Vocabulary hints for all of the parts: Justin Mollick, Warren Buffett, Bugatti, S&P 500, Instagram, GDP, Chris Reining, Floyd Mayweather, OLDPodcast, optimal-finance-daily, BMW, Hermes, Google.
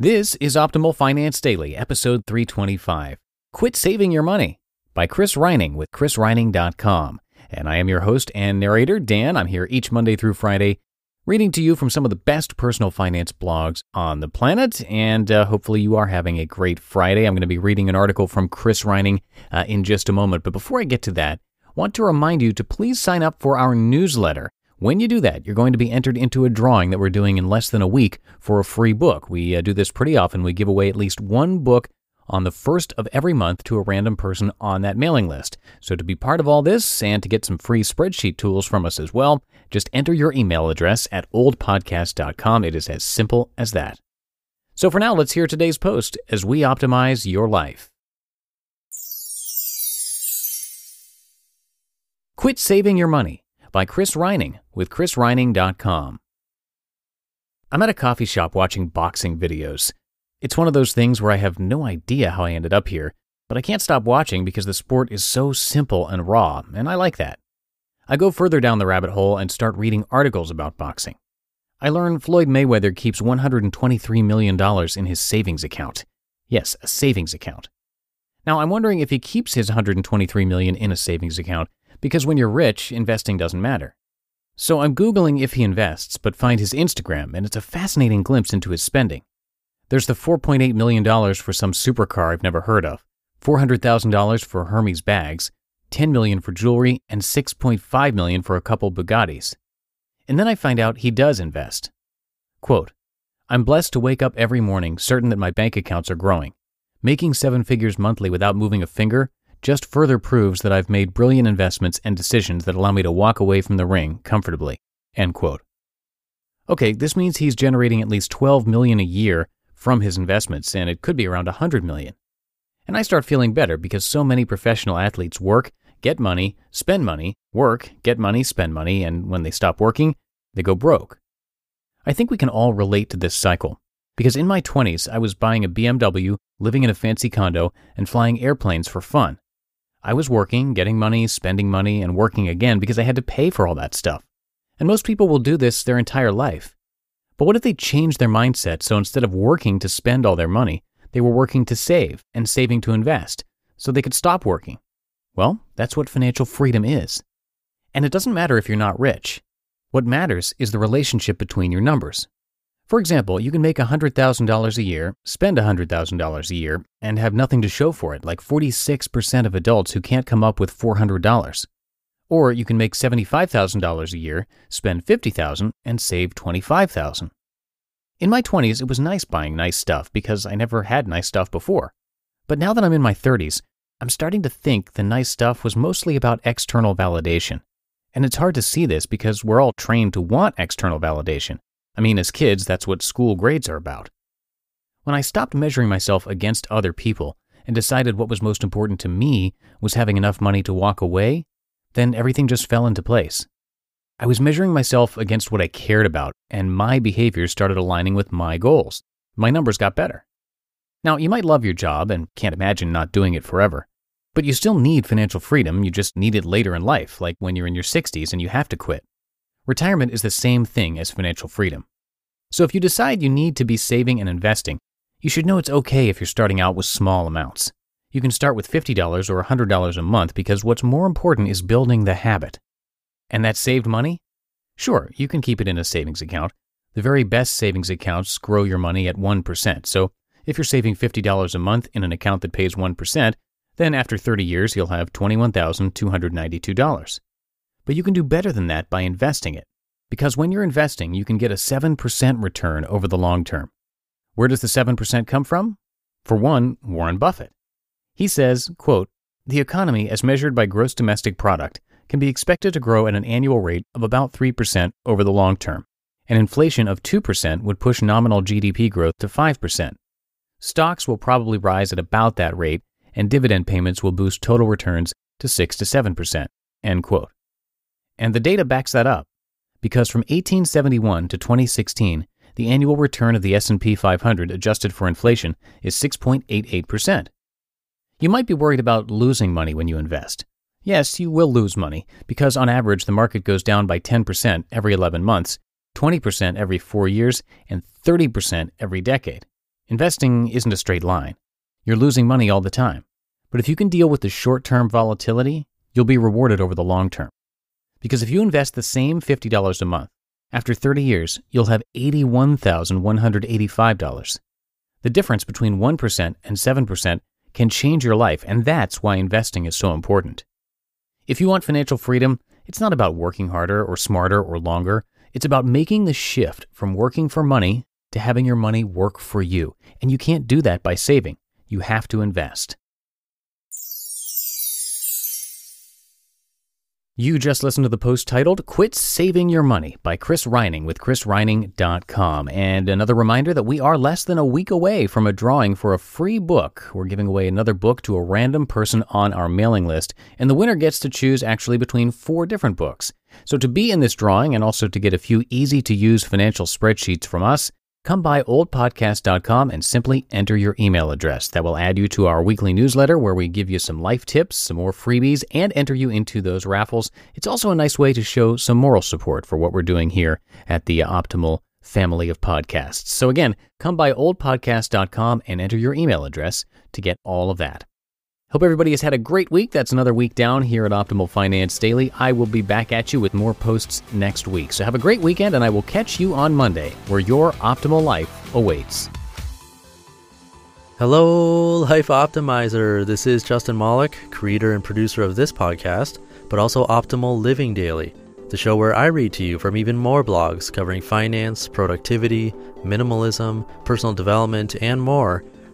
This is Optimal Finance Daily, episode 325, Quit Saving Your Money, by Chris Reining with chrisreining.com. And I am your host and narrator, Dan. I'm here each Monday through Friday, reading to you from some of the best personal finance blogs on the planet. And hopefully you are having a great Friday. I'm going to be reading an article from Chris Reining in just a moment. But before I get to that, I want to remind you to please sign up for our newsletter. When you do that, you're going to be entered into a drawing that we're doing in less than a week for a free book. We do this pretty often. We give away at least one book on the first of every month to a random person on that mailing list. So to be part of all this and to get some free spreadsheet tools from us as well, just enter your email address at oldpodcast.com. It is as simple as that. So for now, let's hear today's post as we optimize your life. Quit Saving Your Money, by Chris Reining with chrisreining.com. I'm at a coffee shop watching boxing videos. It's one of those things where I have no idea how I ended up here, but I can't stop watching because the sport is so simple and raw, and I like that. I go further down the rabbit hole and start reading articles about boxing. I learn Floyd Mayweather keeps $123 million in his savings account. Yes, a savings account. Now, I'm wondering if he keeps his $123 million in a savings account, because when you're rich, investing doesn't matter. So I'm Googling if he invests, but find his Instagram, and it's a fascinating glimpse into his spending. There's the $4.8 million for some supercar I've never heard of, $400,000 for Hermes bags, $10 million for jewelry, and $6.5 million for a couple Bugattis. And then I find out he does invest. Quote, "I'm blessed to wake up every morning certain that my bank accounts are growing. Making seven figures monthly without moving a finger just further proves that I've made brilliant investments and decisions that allow me to walk away from the ring comfortably." End quote. Okay, this means he's generating at least $12 million a year from his investments, and it could be around $100 million. And I start feeling better because so many professional athletes work, get money, spend money, work, get money, spend money, and when they stop working, they go broke. I think we can all relate to this cycle. Because in my 20s, I was buying a BMW, living in a fancy condo, and flying airplanes for fun. I was working, getting money, spending money, and working again because I had to pay for all that stuff. And most people will do this their entire life. But what if they changed their mindset so instead of working to spend all their money, they were working to save and saving to invest so they could stop working? Well, that's what financial freedom is. And it doesn't matter if you're not rich. What matters is the relationship between your numbers. For example, you can make $100,000 a year, spend $100,000 a year, and have nothing to show for it, like 46% of adults who can't come up with $400. Or you can make $75,000 a year, spend $50,000, and save $25,000. In my 20s, it was nice buying nice stuff because I never had nice stuff before. But now that I'm in my 30s, I'm starting to think the nice stuff was mostly about external validation. And it's hard to see this because we're all trained to want external validation. I mean, as kids, that's what school grades are about. When I stopped measuring myself against other people and decided what was most important to me was having enough money to walk away, then everything just fell into place. I was measuring myself against what I cared about, and my behavior started aligning with my goals. My numbers got better. Now, you might love your job and can't imagine not doing it forever, but you still need financial freedom. You just need it later in life, like when you're in your 60s and you have to quit. Retirement is the same thing as financial freedom. So if you decide you need to be saving and investing, you should know it's okay if you're starting out with small amounts. You can start with $50 or $100 a month because what's more important is building the habit. And that saved money? Sure, you can keep it in a savings account. The very best savings accounts grow your money at 1%. So if you're saving $50 a month in an account that pays 1%, then after 30 years, you'll have $21,292. But you can do better than that by investing it. Because when you're investing, you can get a 7% return over the long term. Where does the 7% come from? For one, Warren Buffett. He says, quote, "The economy, as measured by gross domestic product, can be expected to grow at an annual rate of about 3% over the long term, and inflation of 2% would push nominal GDP growth to 5%. Stocks will probably rise at about that rate, and dividend payments will boost total returns to 6 to 7%, end quote. And the data backs that up, because from 1871 to 2016, the annual return of the S&P 500 adjusted for inflation is 6.88%. You might be worried about losing money when you invest. Yes, you will lose money, because on average the market goes down by 10% every 11 months, 20% every 4 years, and 30% every decade. Investing isn't a straight line. You're losing money all the time. But if you can deal with the short-term volatility, you'll be rewarded over the long term. Because if you invest the same $50 a month, after 30 years, you'll have $81,185. The difference between 1% and 7% can change your life, and that's why investing is so important. If you want financial freedom, it's not about working harder or smarter or longer. It's about making the shift from working for money to having your money work for you. And you can't do that by saving. You have to invest. You just listened to the post titled Quit Saving Your Money by Chris Reining with chrisreining.com. And another reminder that we are less than a week away from a drawing for a free book. We're giving away another book to a random person on our mailing list, and the winner gets to choose actually between 4 different books. So to be in this drawing and also to get a few easy-to-use financial spreadsheets from us, come by oldpodcast.com and simply enter your email address. That will add you to our weekly newsletter where we give you some life tips, some more freebies, and enter you into those raffles. It's also a nice way to show some moral support for what we're doing here at the Optimal Family of Podcasts. So again, come by oldpodcast.com and enter your email address to get all of that. Hope everybody has had a great week. That's another week down here at Optimal Finance Daily. I will be back at you with more posts next week. So have a great weekend, and I will catch you on Monday, where your optimal life awaits. Hello, Life Optimizer. This is Justin Mollick, creator and producer of this podcast, but also Optimal Living Daily, the show where I read to you from even more blogs covering finance, productivity, minimalism, personal development, and more,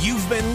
You've been